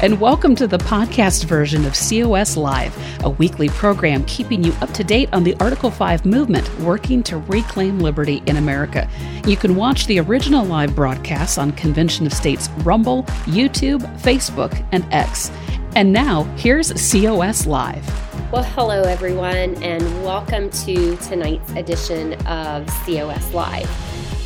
and welcome to the podcast version of COS Live, a weekly program keeping you up to date on the Article 5 movement working to reclaim liberty in America. You can watch the original live broadcasts on Convention of States Rumble, YouTube, Facebook, and X. And now, here's COS Live. Well, hello, everyone, and welcome to tonight's edition of COS Live.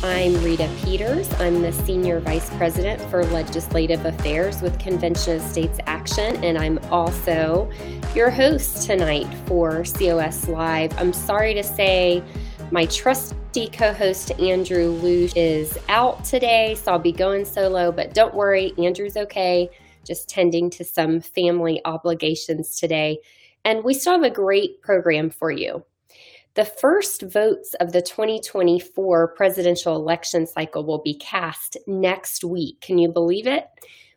I'm Rita Peters. I'm the Senior Vice President for Legislative Affairs with Convention of States Action, and I'm also your host tonight for COS Live. I'm sorry to say my trusty co-host Andrew Luge is out today, so I'll be going solo, but don't worry, Andrew's okay, just tending to some family obligations today. And we still have a great program for you. The first votes of the 2024 presidential election cycle will be cast next week. Can you believe it?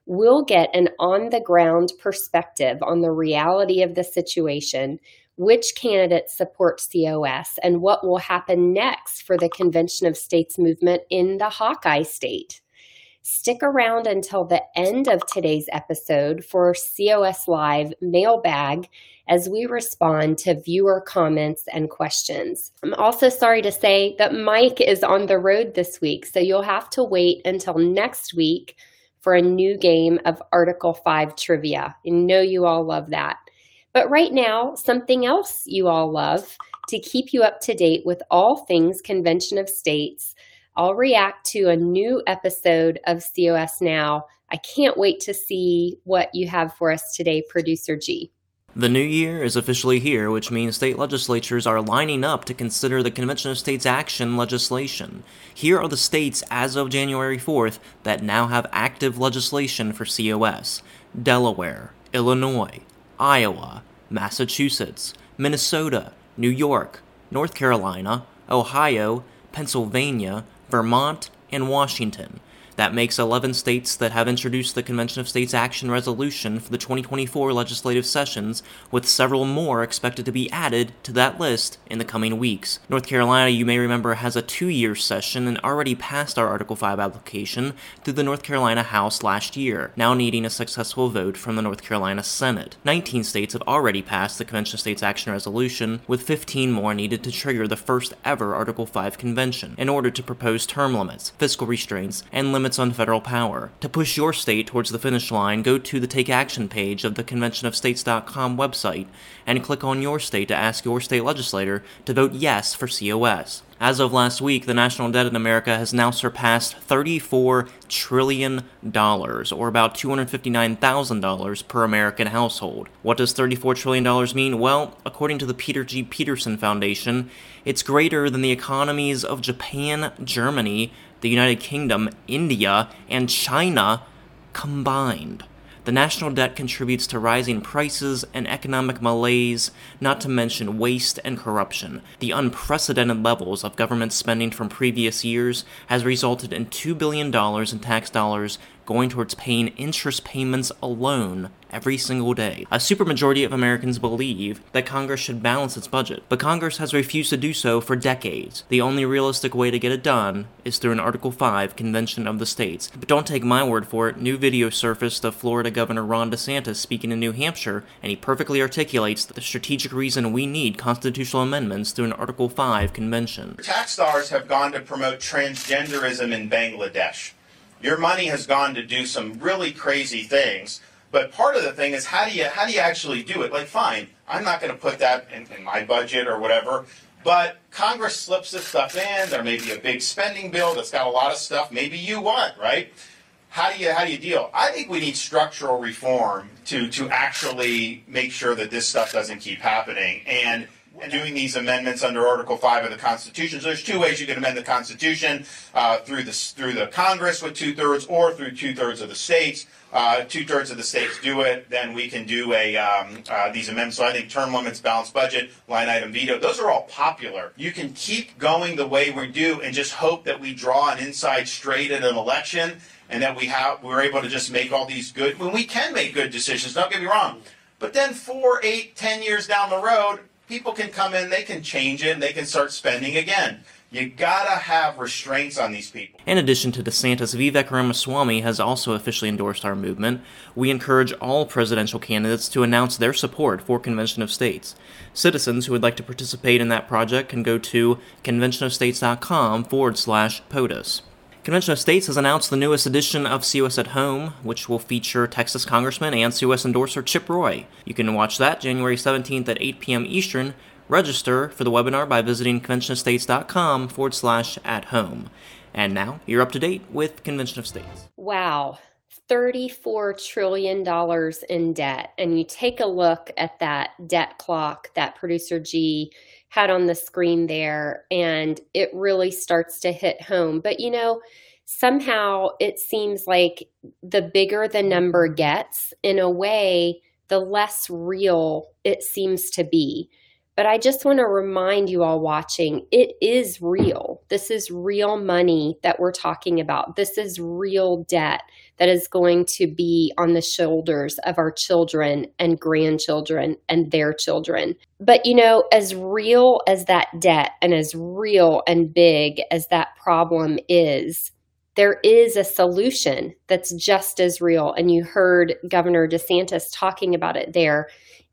We'll get an on-the-ground perspective on the reality of the situation, which candidates support COS, and what will happen next for the Convention of States movement in the Hawkeye State. Stick around until the end of today's episode for COS Live Mailbag as we respond to viewer comments and questions. I'm also sorry to say that Mike is on the road this week, so you'll have to wait until next week for a new game of Article 5 trivia. I know you all love that. But right now, something else you all love to keep you up to date with all things Convention of States. I'll react to a new episode of COS Now. I can't wait to see what you have for us today, Producer G. The new year is officially here, which means state legislatures are lining up to consider the Convention of States Action legislation. Here are the states as of January 4th that now have active legislation for COS: Delaware, Illinois, Iowa, Massachusetts, Minnesota, New York, North Carolina, Ohio, Pennsylvania, Vermont, and Washington. That makes 11 states that have introduced the Convention of States Action Resolution for the 2024 legislative sessions, with several more expected to be added to that list in the coming weeks. North Carolina, you may remember, has a 2-year session and already passed our Article 5 application through the North Carolina House last year, now needing a successful vote from the North Carolina Senate. 19 states have already passed the Convention of States Action Resolution, with 15 more needed to trigger the first ever Article 5 convention in order to propose term limits, fiscal restraints, and limits on federal power. To push your state towards the finish line, go to the Take Action page of the conventionofstates.com website and click on your state to ask your state legislator to vote yes for COS. As of last week, the national debt in America has now surpassed $34 trillion, or about $259,000 per American household. What does $34 trillion mean? Well, according to the Peter G. Peterson Foundation, it's greater than the economies of Japan, Germany, the United Kingdom, India, and China combined. The national debt contributes to rising prices and economic malaise, not to mention waste and corruption. The unprecedented levels of government spending from previous years has resulted in $2 billion in tax dollars going towards paying interest payments alone every single day. A supermajority of Americans believe that Congress should balance its budget, but Congress has refused to do so for decades. The only realistic way to get it done is through an Article 5 Convention of the States. But don't take my word for it. New video surfaced of Florida Governor Ron DeSantis speaking in New Hampshire, and he perfectly articulates the strategic reason we need constitutional amendments through an Article 5 convention. Tax dollars have gone to promote transgenderism in Bangladesh. Your money has gone to do some really crazy things, but part of the thing is how do you actually do it? Like, fine, I'm not going to put that in my budget or whatever, but Congress slips this stuff in. There may be a big spending bill that's got a lot of stuff maybe you want, right? How do you deal? I think we need structural reform to actually make sure that this stuff doesn't keep happening, and doing these amendments under Article 5 of the Constitution. So there's two ways you can amend the Constitution, through the Congress with two-thirds, or through two-thirds of the states. Two-thirds of the states do it, then we can do these amendments. So I think term limits, balanced budget, line item veto, those are all popular. You can keep going the way we do and just hope that we draw an inside straight at an election, and that we're able to just make all these good, when we can make good decisions, don't get me wrong. But then 4, 8, 10 years down the road, people can come in, they can change it, and they can start spending again. You gotta have restraints on these people. In addition to DeSantis, Vivek Ramaswamy has also officially endorsed our movement. We encourage all presidential candidates to announce their support for Convention of States. Citizens who would like to participate in that project can go to conventionofstates.com/POTUS. Convention of States has announced the newest edition of COS at Home, which will feature Texas Congressman and COS endorser Chip Roy. You can watch that January 17th at 8 p.m. Eastern. Register for the webinar by visiting conventionofstates.com/at-home. And now you're up to date with Convention of States. Wow, $34 trillion in debt. And you take a look at that debt clock that Producer G had on the screen there, and it really starts to hit home. But you know, somehow it seems like the bigger the number gets, in a way, the less real it seems to be. But I just want to remind you all watching, it is real. This is real money that we're talking about. This is real debt that is going to be on the shoulders of our children and grandchildren and their children. But you know, as real as that debt and as real and big as that problem is, there is a solution that's just as real. And you heard Governor DeSantis talking about it there.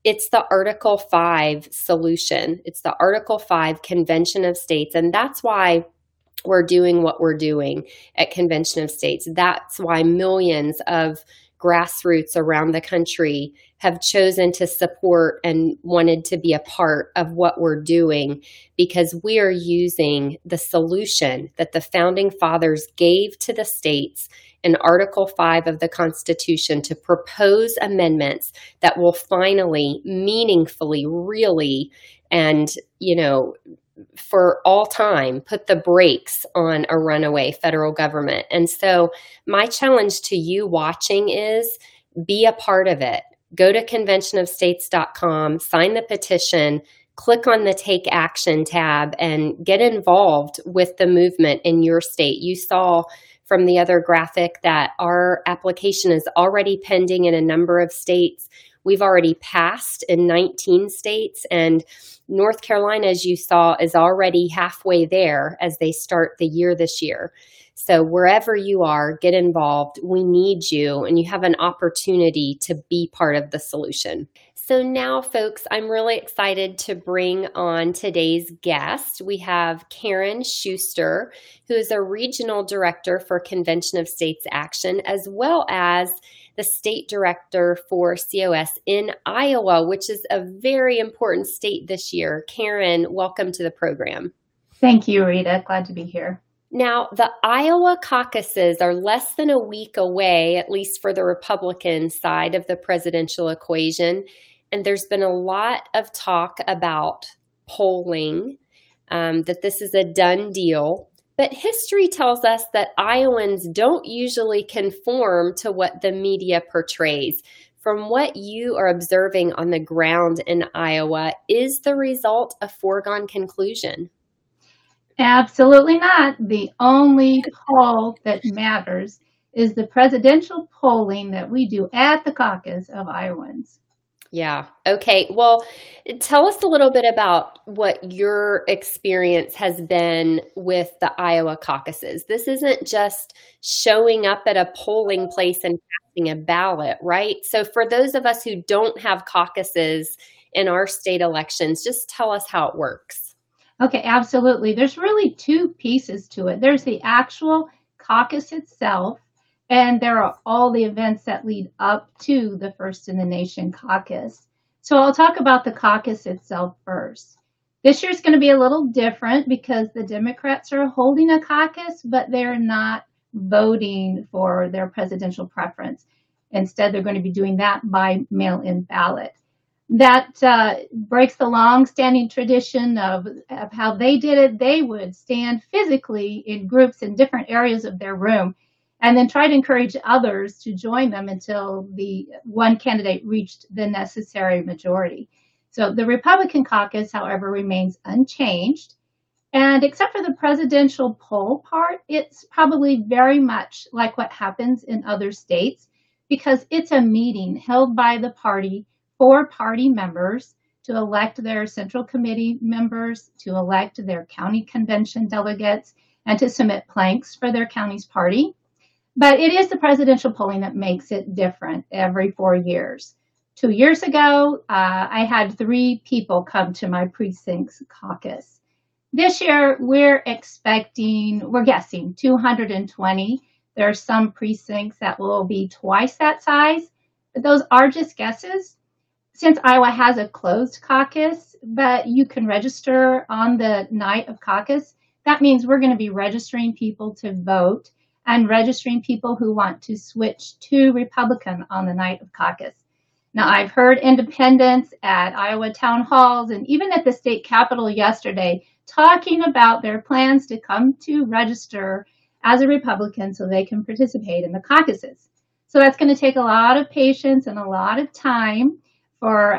It's the Article 5 solution. It's the Article 5 Convention of States. And that's why we're doing what we're doing at Convention of States. That's why millions of grassroots around the country have chosen to support and wanted to be a part of what we're doing, because we are using the solution that the Founding Fathers gave to the states in Article 5 of the Constitution to propose amendments that will finally, meaningfully, really, and, you know, for all time, put the brakes on a runaway federal government. And so my challenge to you watching is be a part of it. Go to conventionofstates.com, sign the petition, click on the Take Action tab, and get involved with the movement in your state. You saw from the other graphic that our application is already pending in a number of states. We've already passed in 19 states, and North Carolina, as you saw, is already halfway there as they start the year this year. So wherever you are, get involved. We need you, and you have an opportunity to be part of the solution. So now, folks, I'm really excited to bring on today's guest. We have Karen Schuster, who is a regional director for Convention of States Action, as well as the state director for COS in Iowa, which is a very important state this year. Karen, welcome to the program. Thank you, Rita. Glad to be here. Now, the Iowa caucuses are less than a week away, at least for the Republican side of the presidential equation. And there's been a lot of talk about polling, that this is a done deal. But history tells us that Iowans don't usually conform to what the media portrays. From what you are observing on the ground in Iowa, is the result a foregone conclusion? Absolutely not. The only poll that matters is the presidential polling that we do at the caucus of Iowans. Yeah. Okay. Well, tell us a little bit about what your experience has been with the Iowa caucuses. This isn't just showing up at a polling place and casting a ballot, right? So for those of us who don't have caucuses in our state elections, just tell us how it works. Okay, absolutely. There's really two pieces to it. There's the actual caucus itself, and there are all the events that lead up to the First in the Nation caucus. So I'll talk about the caucus itself first. This year's going to be a little different because the Democrats are holding a caucus, but they're not voting for their presidential preference. Instead, they're going to be doing that by mail-in ballot. That breaks the long-standing tradition of how they did it. They would stand physically in groups in different areas of their room and then try to encourage others to join them until the one candidate reached the necessary majority. So the Republican caucus, however, remains unchanged. And except for the presidential poll part, it's probably very much like what happens in other states because it's a meeting held by the party for party members to elect their central committee members, to elect their county convention delegates, and to submit planks for their county's party. But it is the presidential polling that makes it different every 4 years. 2 years ago, I had 3 people come to my precinct's caucus. This year, we're guessing 220. There are some precincts that will be twice that size, but those are just guesses. Since Iowa has a closed caucus, but you can register on the night of caucus, that means we're going to be registering people to vote and registering people who want to switch to Republican on the night of caucus. Now, I've heard independents at Iowa town halls and even at the state capitol yesterday talking about their plans to come to register as a Republican so they can participate in the caucuses. So that's going to take a lot of patience and a lot of time for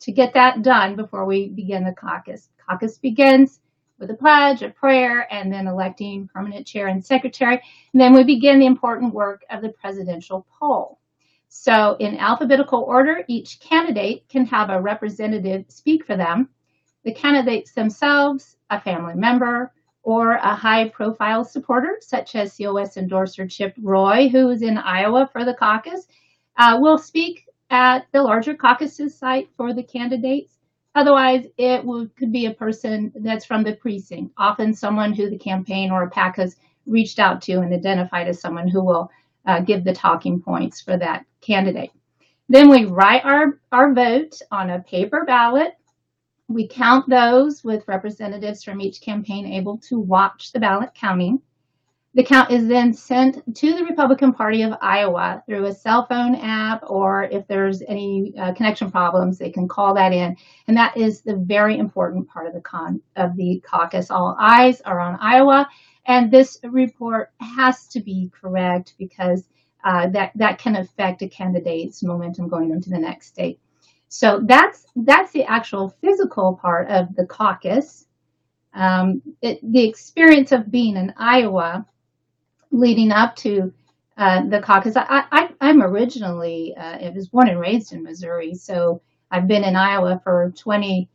to get that done before we begin the caucus. Caucus begins with a pledge, a prayer, and then electing permanent chair and secretary. And then we begin the important work of the presidential poll. So in alphabetical order, each candidate can have a representative speak for them, the candidates themselves, a family member, or a high-profile supporter, such as COS endorser Chip Roy, who is in Iowa for the caucus, will speak at the larger caucuses site for the candidates. Otherwise, could be a person that's from the precinct, often someone who the campaign or a PAC has reached out to and identified as someone who will give the talking points for that candidate. Then we write our vote on a paper ballot. We count those with representatives from each campaign able to watch the ballot counting. The count is then sent to the Republican Party of Iowa through a cell phone app, or if there's any connection problems, they can call that in. And that is the very important part of the caucus. All eyes are on Iowa. And this report has to be correct because that can affect a candidate's momentum going into the next state. So that's the actual physical part of the caucus. The experience of being in Iowa leading up to the caucus. I'm originally, I was born and raised in Missouri, so I've been in Iowa for 20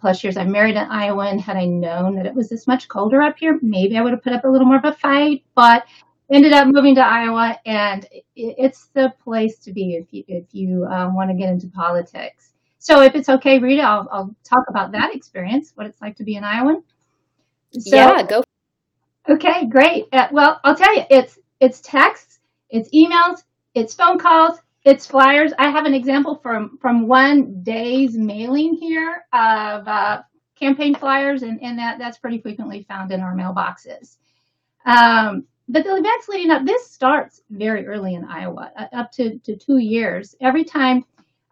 plus years. I married an Iowan. Had I known that it was this much colder up here, maybe I would have put up a little more of a fight, but ended up moving to Iowa, and it's the place to be if you want to get into politics. So if it's okay, Rita, I'll talk about that experience, what it's like to be an Iowan. So, yeah, go. Okay, great. Well, I'll tell you, it's texts, it's emails, it's phone calls, it's flyers. I have an example from one day's mailing here of campaign flyers, and that's pretty frequently found in our mailboxes. But the events leading up, this starts very early in Iowa, up to 2 years. Every time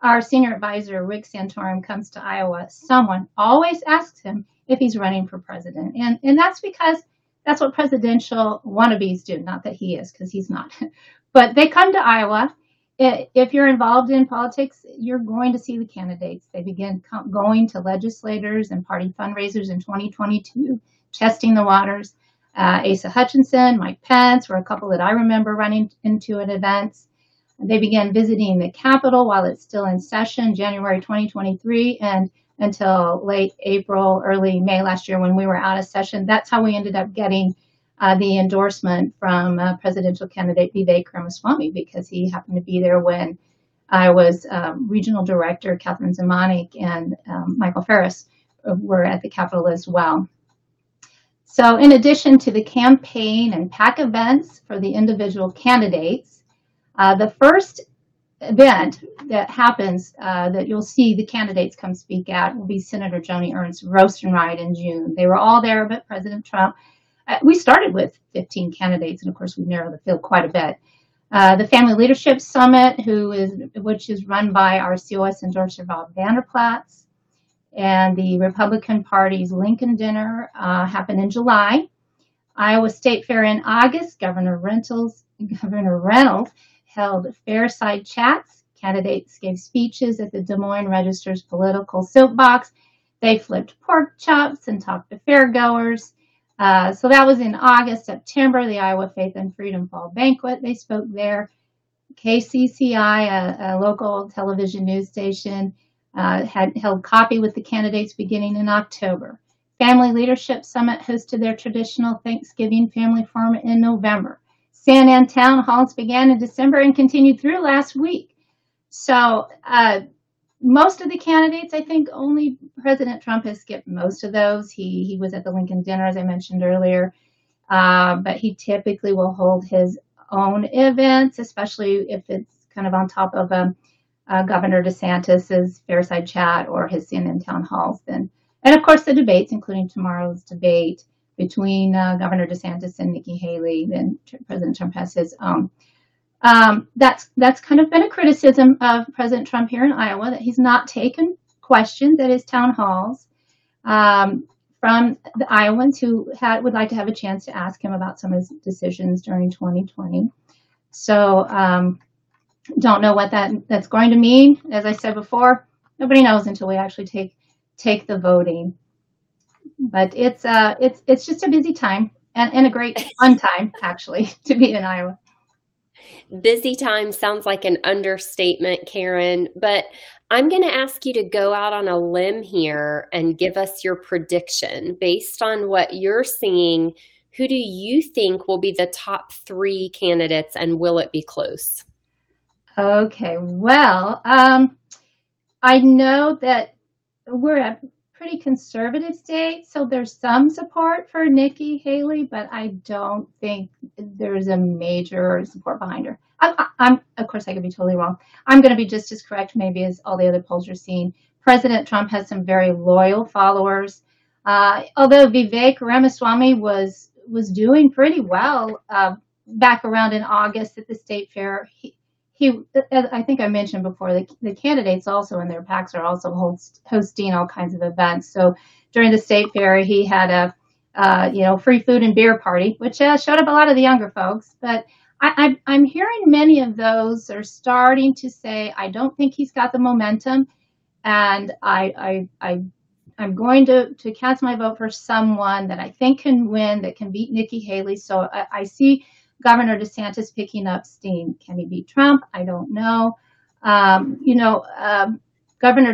our senior advisor, Rick Santorum, comes to Iowa, someone always asks him if he's running for president. And that's because that's what presidential wannabes do. Not that he is, because he's not. But they come to Iowa. If you're involved in politics, you're going to see the candidates. They begin going to legislators and party fundraisers in 2022, testing the waters. Asa Hutchinson, Mike Pence were a couple that I remember running into at events. They began visiting the Capitol while it's still in session, January 2023, and until late April, early May last year when we were out of session. That's how we ended up getting the endorsement from presidential candidate Vivek Ramaswamy, because he happened to be there when I was regional director, Catherine Zamanik and Michael Ferris were at the Capitol as well. So in addition to the campaign and PAC events for the individual candidates, the first event that happens that you'll see the candidates come speak at will be Senator Joni Ernst's Roast and Ride in June. They were all there, but President Trump, we started with 15 candidates, and of course we narrowed the field quite a bit. The Family Leadership Summit, which is run by our COS endorser Bob Vander Plaats, and the Republican Party's Lincoln Dinner happened in July. Iowa State Fair in August, Governor Reynolds held fairside chats. Candidates gave speeches at the Des Moines Register's political soapbox. They flipped pork chops and talked to fairgoers. So that was in August. September, the Iowa Faith and Freedom Fall Banquet. They spoke there. KCCI, a local television news station, held coffee with the candidates beginning in October. Family Leadership Summit hosted their traditional Thanksgiving family forum in November. San Antonio Town Halls began in December and continued through last week. So most of the candidates, I think only President Trump has skipped most of those. He was at the Lincoln Dinner, as I mentioned earlier, but he typically will hold his own events, especially if it's kind of on top of Governor DeSantis's Fireside Chat or his San Antonio Town Halls. And of course the debates, including tomorrow's debate between Governor DeSantis and Nikki Haley. Then President Trump has his own. That's kind of been a criticism of President Trump here in Iowa, that he's not taken questions at his town halls from the Iowans who would like to have a chance to ask him about some of his decisions during 2020. So don't know what that's going to mean. As I said before, nobody knows until we actually take the voting. But it's just a busy time and a great fun time, actually, to be in Iowa. Busy time sounds like an understatement, Karen, but I'm going to ask you to go out on a limb here and give us your prediction. Based on what you're seeing, who do you think will be the top three candidates, and will it be close? Okay, well, I know that we're at pretty conservative state, so there's some support for Nikki Haley, but I don't think there's a major support behind her. I'm of course, I could be totally wrong. I'm going to be just as correct maybe as all the other polls you're seeing. President Trump has some very loyal followers. Although Vivek Ramaswamy was doing pretty well back around in August at the state fair. He, I think I mentioned before, the candidates also in their PACs are also hosting all kinds of events. So during the state fair, he had a free food and beer party, which showed up a lot of the younger folks. But I'm hearing many of those are starting to say, I don't think he's got the momentum, and I'm going to cast my vote for someone that I think can win, that can beat Nikki Haley. So I see Governor DeSantis picking up steam. Can he beat Trump? I don't know. Governor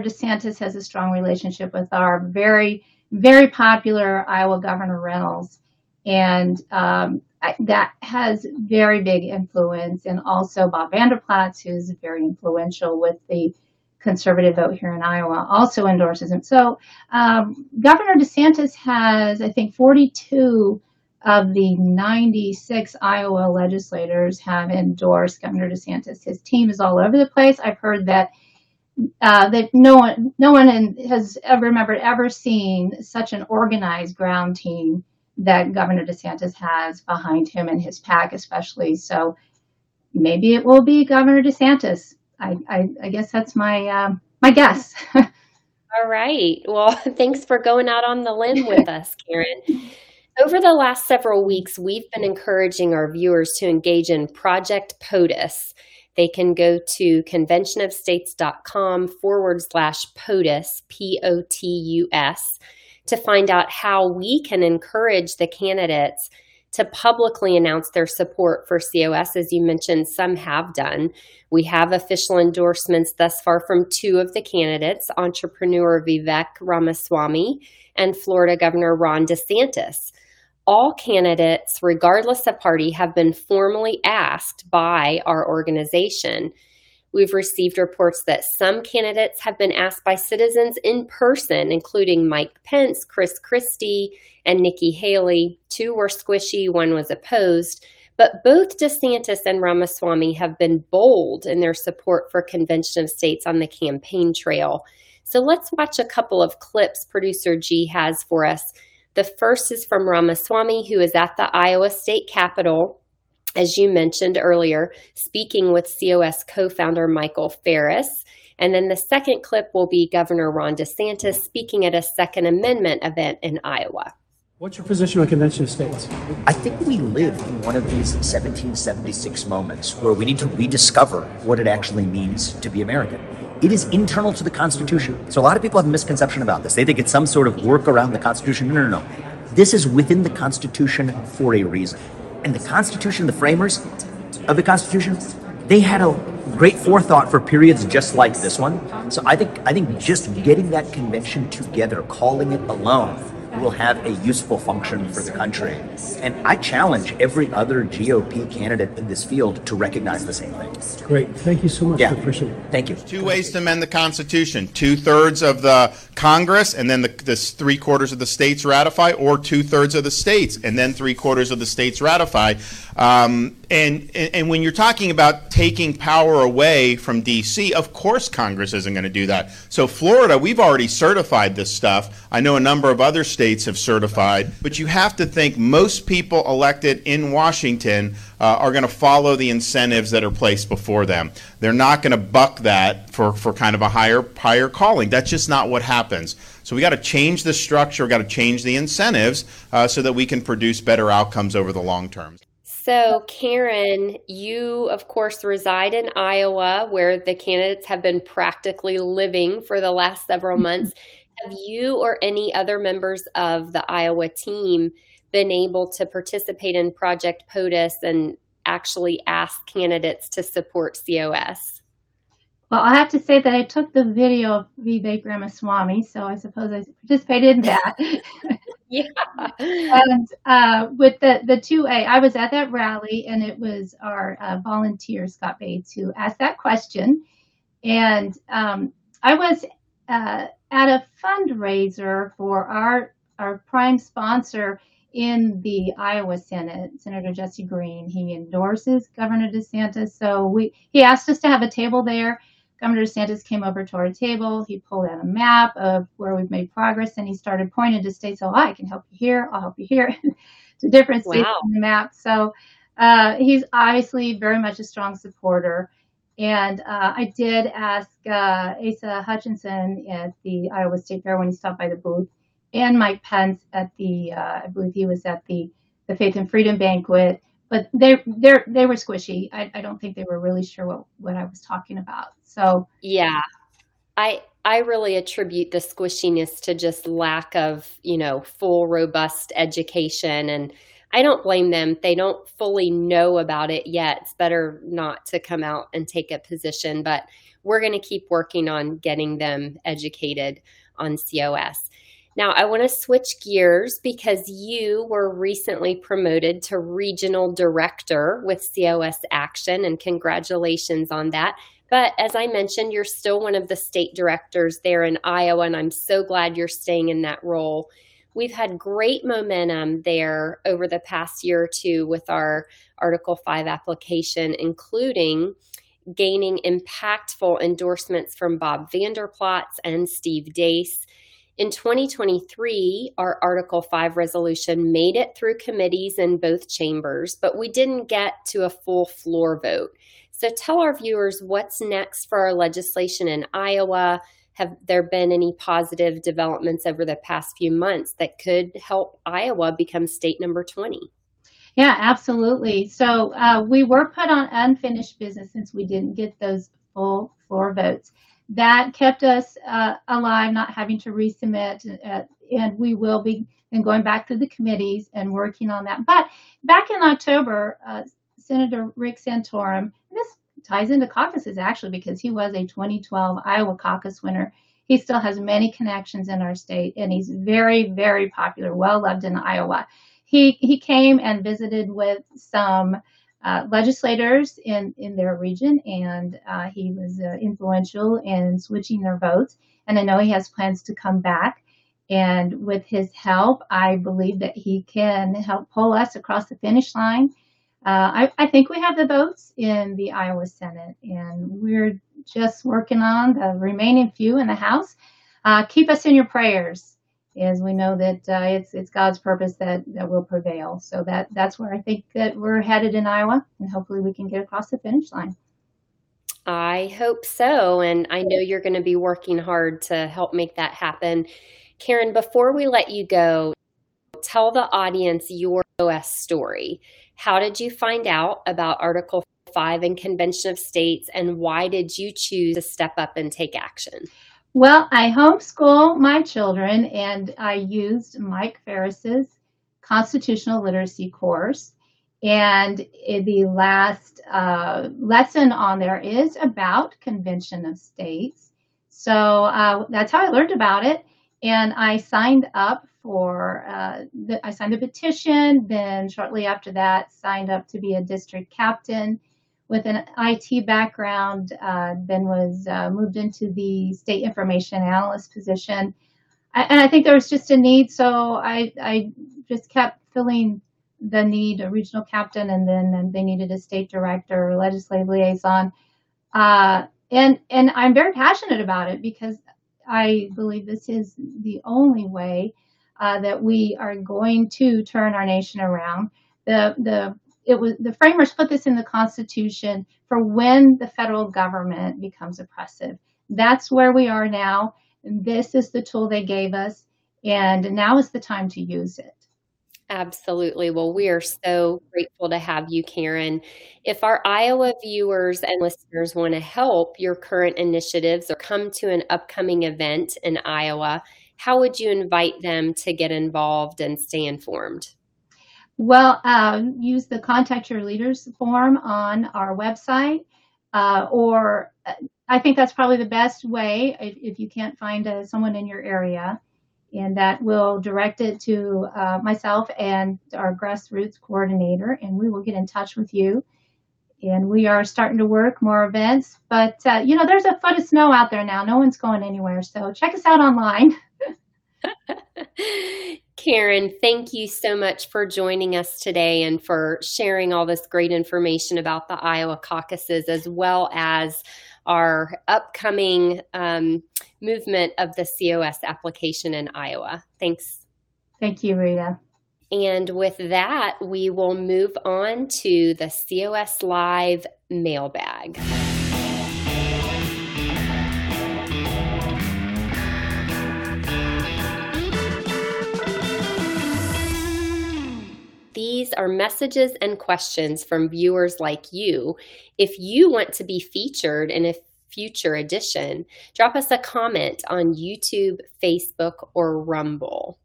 DeSantis has a strong relationship with our very, very popular Iowa Governor Reynolds. And that has very big influence. And also Bob Vander Plaats, who's very influential with the conservative vote here in Iowa, also endorses him. So Governor DeSantis has, I think, 42 of the 96 Iowa legislators have endorsed Governor DeSantis. His team is all over the place. I've heard that no one has ever seen such an organized ground team that Governor DeSantis has behind him and his PAC especially. So maybe it will be Governor DeSantis. I guess that's my guess. All right. Well, thanks for going out on the limb with us, Karen. Over the last several weeks, we've been encouraging our viewers to engage in Project POTUS. They can go to conventionofstates.com/POTUS, POTUS, to find out how we can encourage the candidates to publicly announce their support for COS. As you mentioned, some have done. We have official endorsements thus far from two of the candidates, entrepreneur Vivek Ramaswamy and Florida Governor Ron DeSantis. All candidates, regardless of party, have been formally asked by our organization. We've received reports that some candidates have been asked by citizens in person, including Mike Pence, Chris Christie, and Nikki Haley. Two were squishy, one was opposed, but both DeSantis and Ramaswamy have been bold in their support for Convention of States on the campaign trail. So let's watch a couple of clips producer G has for us. The first is from Ramaswamy, who is at the Iowa State Capitol, as you mentioned earlier, speaking with COS co-founder Michael Ferris. And then the second clip will be Governor Ron DeSantis speaking at a Second Amendment event in Iowa. What's your position on Convention of States? I think we live in one of these 1776 moments where we need to rediscover what it actually means to be American. It is internal to the Constitution. So a lot of people have a misconception about this. They think it's some sort of work around the Constitution. No. This is within the Constitution for a reason. And the Constitution, the framers of the Constitution, they had a great forethought for periods just like this one. So I think just getting that convention together, calling it alone, will have a useful function for the country. And I challenge every other GOP candidate in this field to recognize the same thing. Great. Thank you so much. Yeah. I appreciate it. Thank you. There's two ways to amend the Constitution. 2/3 of the Congress and then the 3/4 of the states ratify, or 2/3 of the states and then 3/4 of the states ratify. And when you're talking about taking power away from D.C., of course Congress isn't going to do that. So Florida, we've already certified this stuff. I know a number of other states have certified, but you have to think most people elected in Washington are going to follow the incentives that are placed before them. They're not going to buck that for kind of a higher calling. That's just not what happens. So we got to change the structure, we got to change the incentives so that we can produce better outcomes over the long term. So Karen, you of course reside in Iowa, where the candidates have been practically living for the last several months. Have you or any other members of the Iowa team been able to participate in Project POTUS and actually ask candidates to support COS? Well, I have to say that I took the video of Vivek Ramaswamy, so I suppose I participated in that. Yeah. And with the 2A, I was at that rally, and it was our volunteer, Scott Bates, who asked that question. And I was at a fundraiser for our prime sponsor in the Iowa Senate, Senator Jesse Green. He endorses Governor DeSantis. So he asked us to have a table there. Governor DeSantis came over to our table. He pulled out a map of where we've made progress, and he started pointing to states. Oh, I can help you here. I'll help you here. To different states on the map. So he's obviously very much a strong supporter. And I did ask Asa Hutchinson at the Iowa State Fair when he stopped by the booth, and Mike Pence at the, I believe he was at the Faith and Freedom Banquet, but they were squishy. I don't think they were really sure what I was talking about. So yeah, I really attribute the squishiness to just lack of, full, robust education. And I don't blame them. They don't fully know about it yet. It's better not to come out and take a position, but we're going to keep working on getting them educated on COS. Now, I want to switch gears because you were recently promoted to regional director with COS Action, and congratulations on that. But as I mentioned, you're still one of the state directors there in Iowa, and I'm so glad you're staying in that role. We've had great momentum there over the past year or two with our Article 5 application, including gaining impactful endorsements from Bob Vander Plaats and Steve Dace. In 2023, our Article 5 resolution made it through committees in both chambers, but we didn't get to a full floor vote. So tell our viewers what's next for our legislation in Iowa. Have there been any positive developments over the past few months that could help Iowa become state number 20? Yeah, absolutely. So we were put on unfinished business since we didn't get those full floor votes. That kept us alive, not having to resubmit, and we will be going back to the committees and working on that. But back in October, Senator Rick Santorum, and this ties into caucuses actually because he was a 2012 Iowa caucus winner. He still has many connections in our state, and he's very, very popular, well-loved in Iowa. He came and visited with some legislators in their region, and he was influential in switching their votes. And I know he has plans to come back. And with his help, I believe that he can help pull us across the finish line. I think we have the votes in the Iowa Senate, and we're just working on the remaining few in the House. Keep us in your prayers, as we know that it's God's purpose that will prevail. So that's where I think that we're headed in Iowa, and hopefully we can get across the finish line. I hope so, and I know you're going to be working hard to help make that happen. Karen, before we let you go, tell the audience your COS story. How did you find out about Article 5 and Convention of States, and why did you choose to step up and take action? Well, I homeschool my children, and I used Mike Ferris's constitutional literacy course, And the last lesson on there is about Convention of States. So that's how I learned about it. And I signed up for, I signed a petition, then shortly after that, signed up to be a district captain with an IT background, then was moved into the state information analyst position. And I think there was just a need, so I just kept filling the need, a regional captain, and then they needed a state director or legislative liaison. And I'm very passionate about it because I believe this is the only way that we are going to turn our nation around. The framers put this in the Constitution for when the federal government becomes oppressive. That's where we are now. This is the tool they gave us, and now is the time to use it. Absolutely. Well, we are so grateful to have you, Karen. If our Iowa viewers and listeners want to help your current initiatives or come to an upcoming event in Iowa, how would you invite them to get involved and stay informed? Well, use the Contact Your Leaders form on our website, or I think that's probably the best way if you can't find someone in your area. And that will direct it to myself and our grassroots coordinator, and we will get in touch with you. And we are starting to work more events, but you know, there's a foot of snow out there now. No one's going anywhere, so check us out online. Karen, thank you so much for joining us today and for sharing all this great information about the Iowa caucuses, as well as our upcoming movement of the COS application in Iowa. Thanks. Thank you, Rita. And with that, we will move on to the COS Live mailbag. These are messages and questions from viewers like you. If you want to be featured in a future edition, drop us a comment on YouTube, Facebook, or Rumble.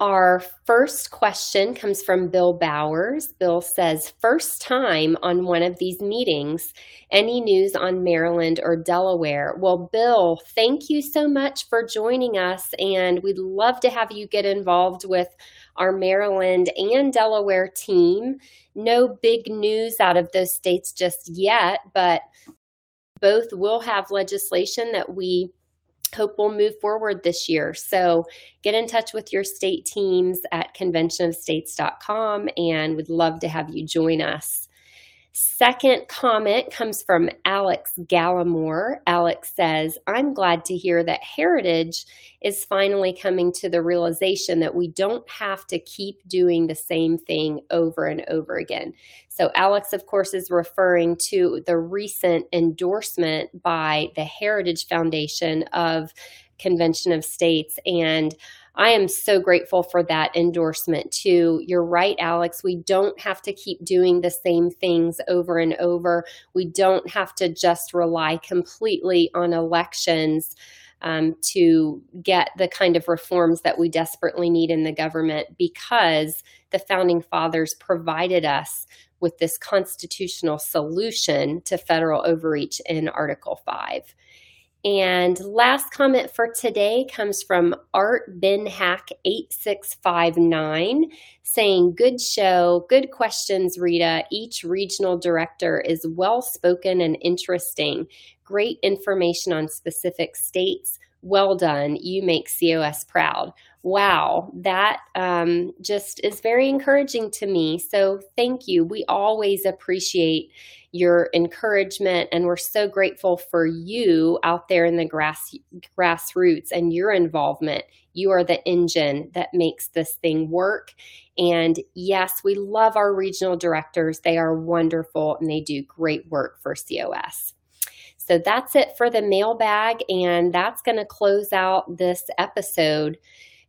Our first question comes from Bill Bowers. Bill says, first time on one of these meetings, any news on Maryland or Delaware? Well, Bill, thank you so much for joining us, and we'd love to have you get involved with our Maryland and Delaware team. No big news out of those states just yet, but both will have legislation that we hope will move forward this year. So get in touch with your state teams at conventionofstates.com, and we'd love to have you join us. Second comment comes from Alex Gallimore. Alex says, I'm glad to hear that Heritage is finally coming to the realization that we don't have to keep doing the same thing over and over again. So Alex, of course, is referring to the recent endorsement by the Heritage Foundation of Convention of States, and I am so grateful for that endorsement too. You're right, Alex. We don't have to keep doing the same things over and over. We don't have to just rely completely on elections to get the kind of reforms that we desperately need in the government, because the Founding Fathers provided us with this constitutional solution to federal overreach in Article 5. And last comment for today comes from ArtBenhack8659 saying, good show, good questions, Rita. Each regional director is well-spoken and interesting. Great information on specific states. Well done. You make COS proud. Wow, that just is very encouraging to me. So thank you. We always appreciate your encouragement, and we're so grateful for you out there in the grassroots and your involvement. You are the engine that makes this thing work. And yes, we love our regional directors. They are wonderful, and they do great work for COS. So that's it for the mailbag, and that's going to close out this episode.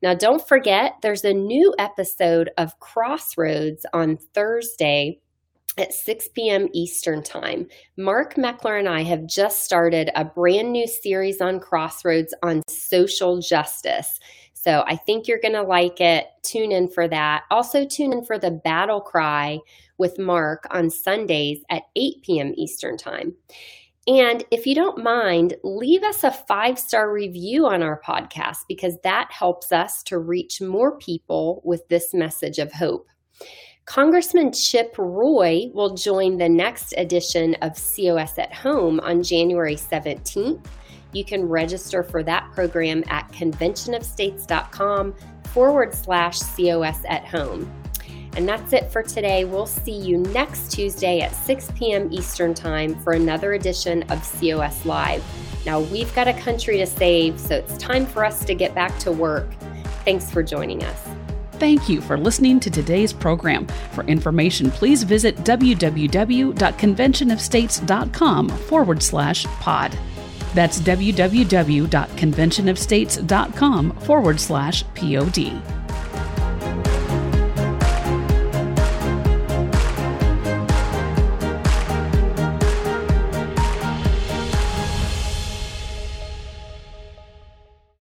Now, don't forget, there's a new episode of Crossroads on Thursday at 6 p.m. Eastern Time. Mark Meckler and I have just started a brand new series on Crossroads on social justice. So I think you're going to like it. Tune in for that. Also tune in for the Battle Cry with Mark on Sundays at 8 p.m. Eastern Time. And if you don't mind, leave us a 5-star review on our podcast, because that helps us to reach more people with this message of hope. Congressman Chip Roy will join the next edition of COS at Home on January 17th. You can register for that program at conventionofstates.com/COS at home. And that's it for today. We'll see you next Tuesday at 6 p.m. Eastern Time for another edition of COS Live. Now we've got a country to save, so it's time for us to get back to work. Thanks for joining us. Thank you for listening to today's program. For information, please visit www.conventionofstates.com/pod. That's www.conventionofstates.com/pod.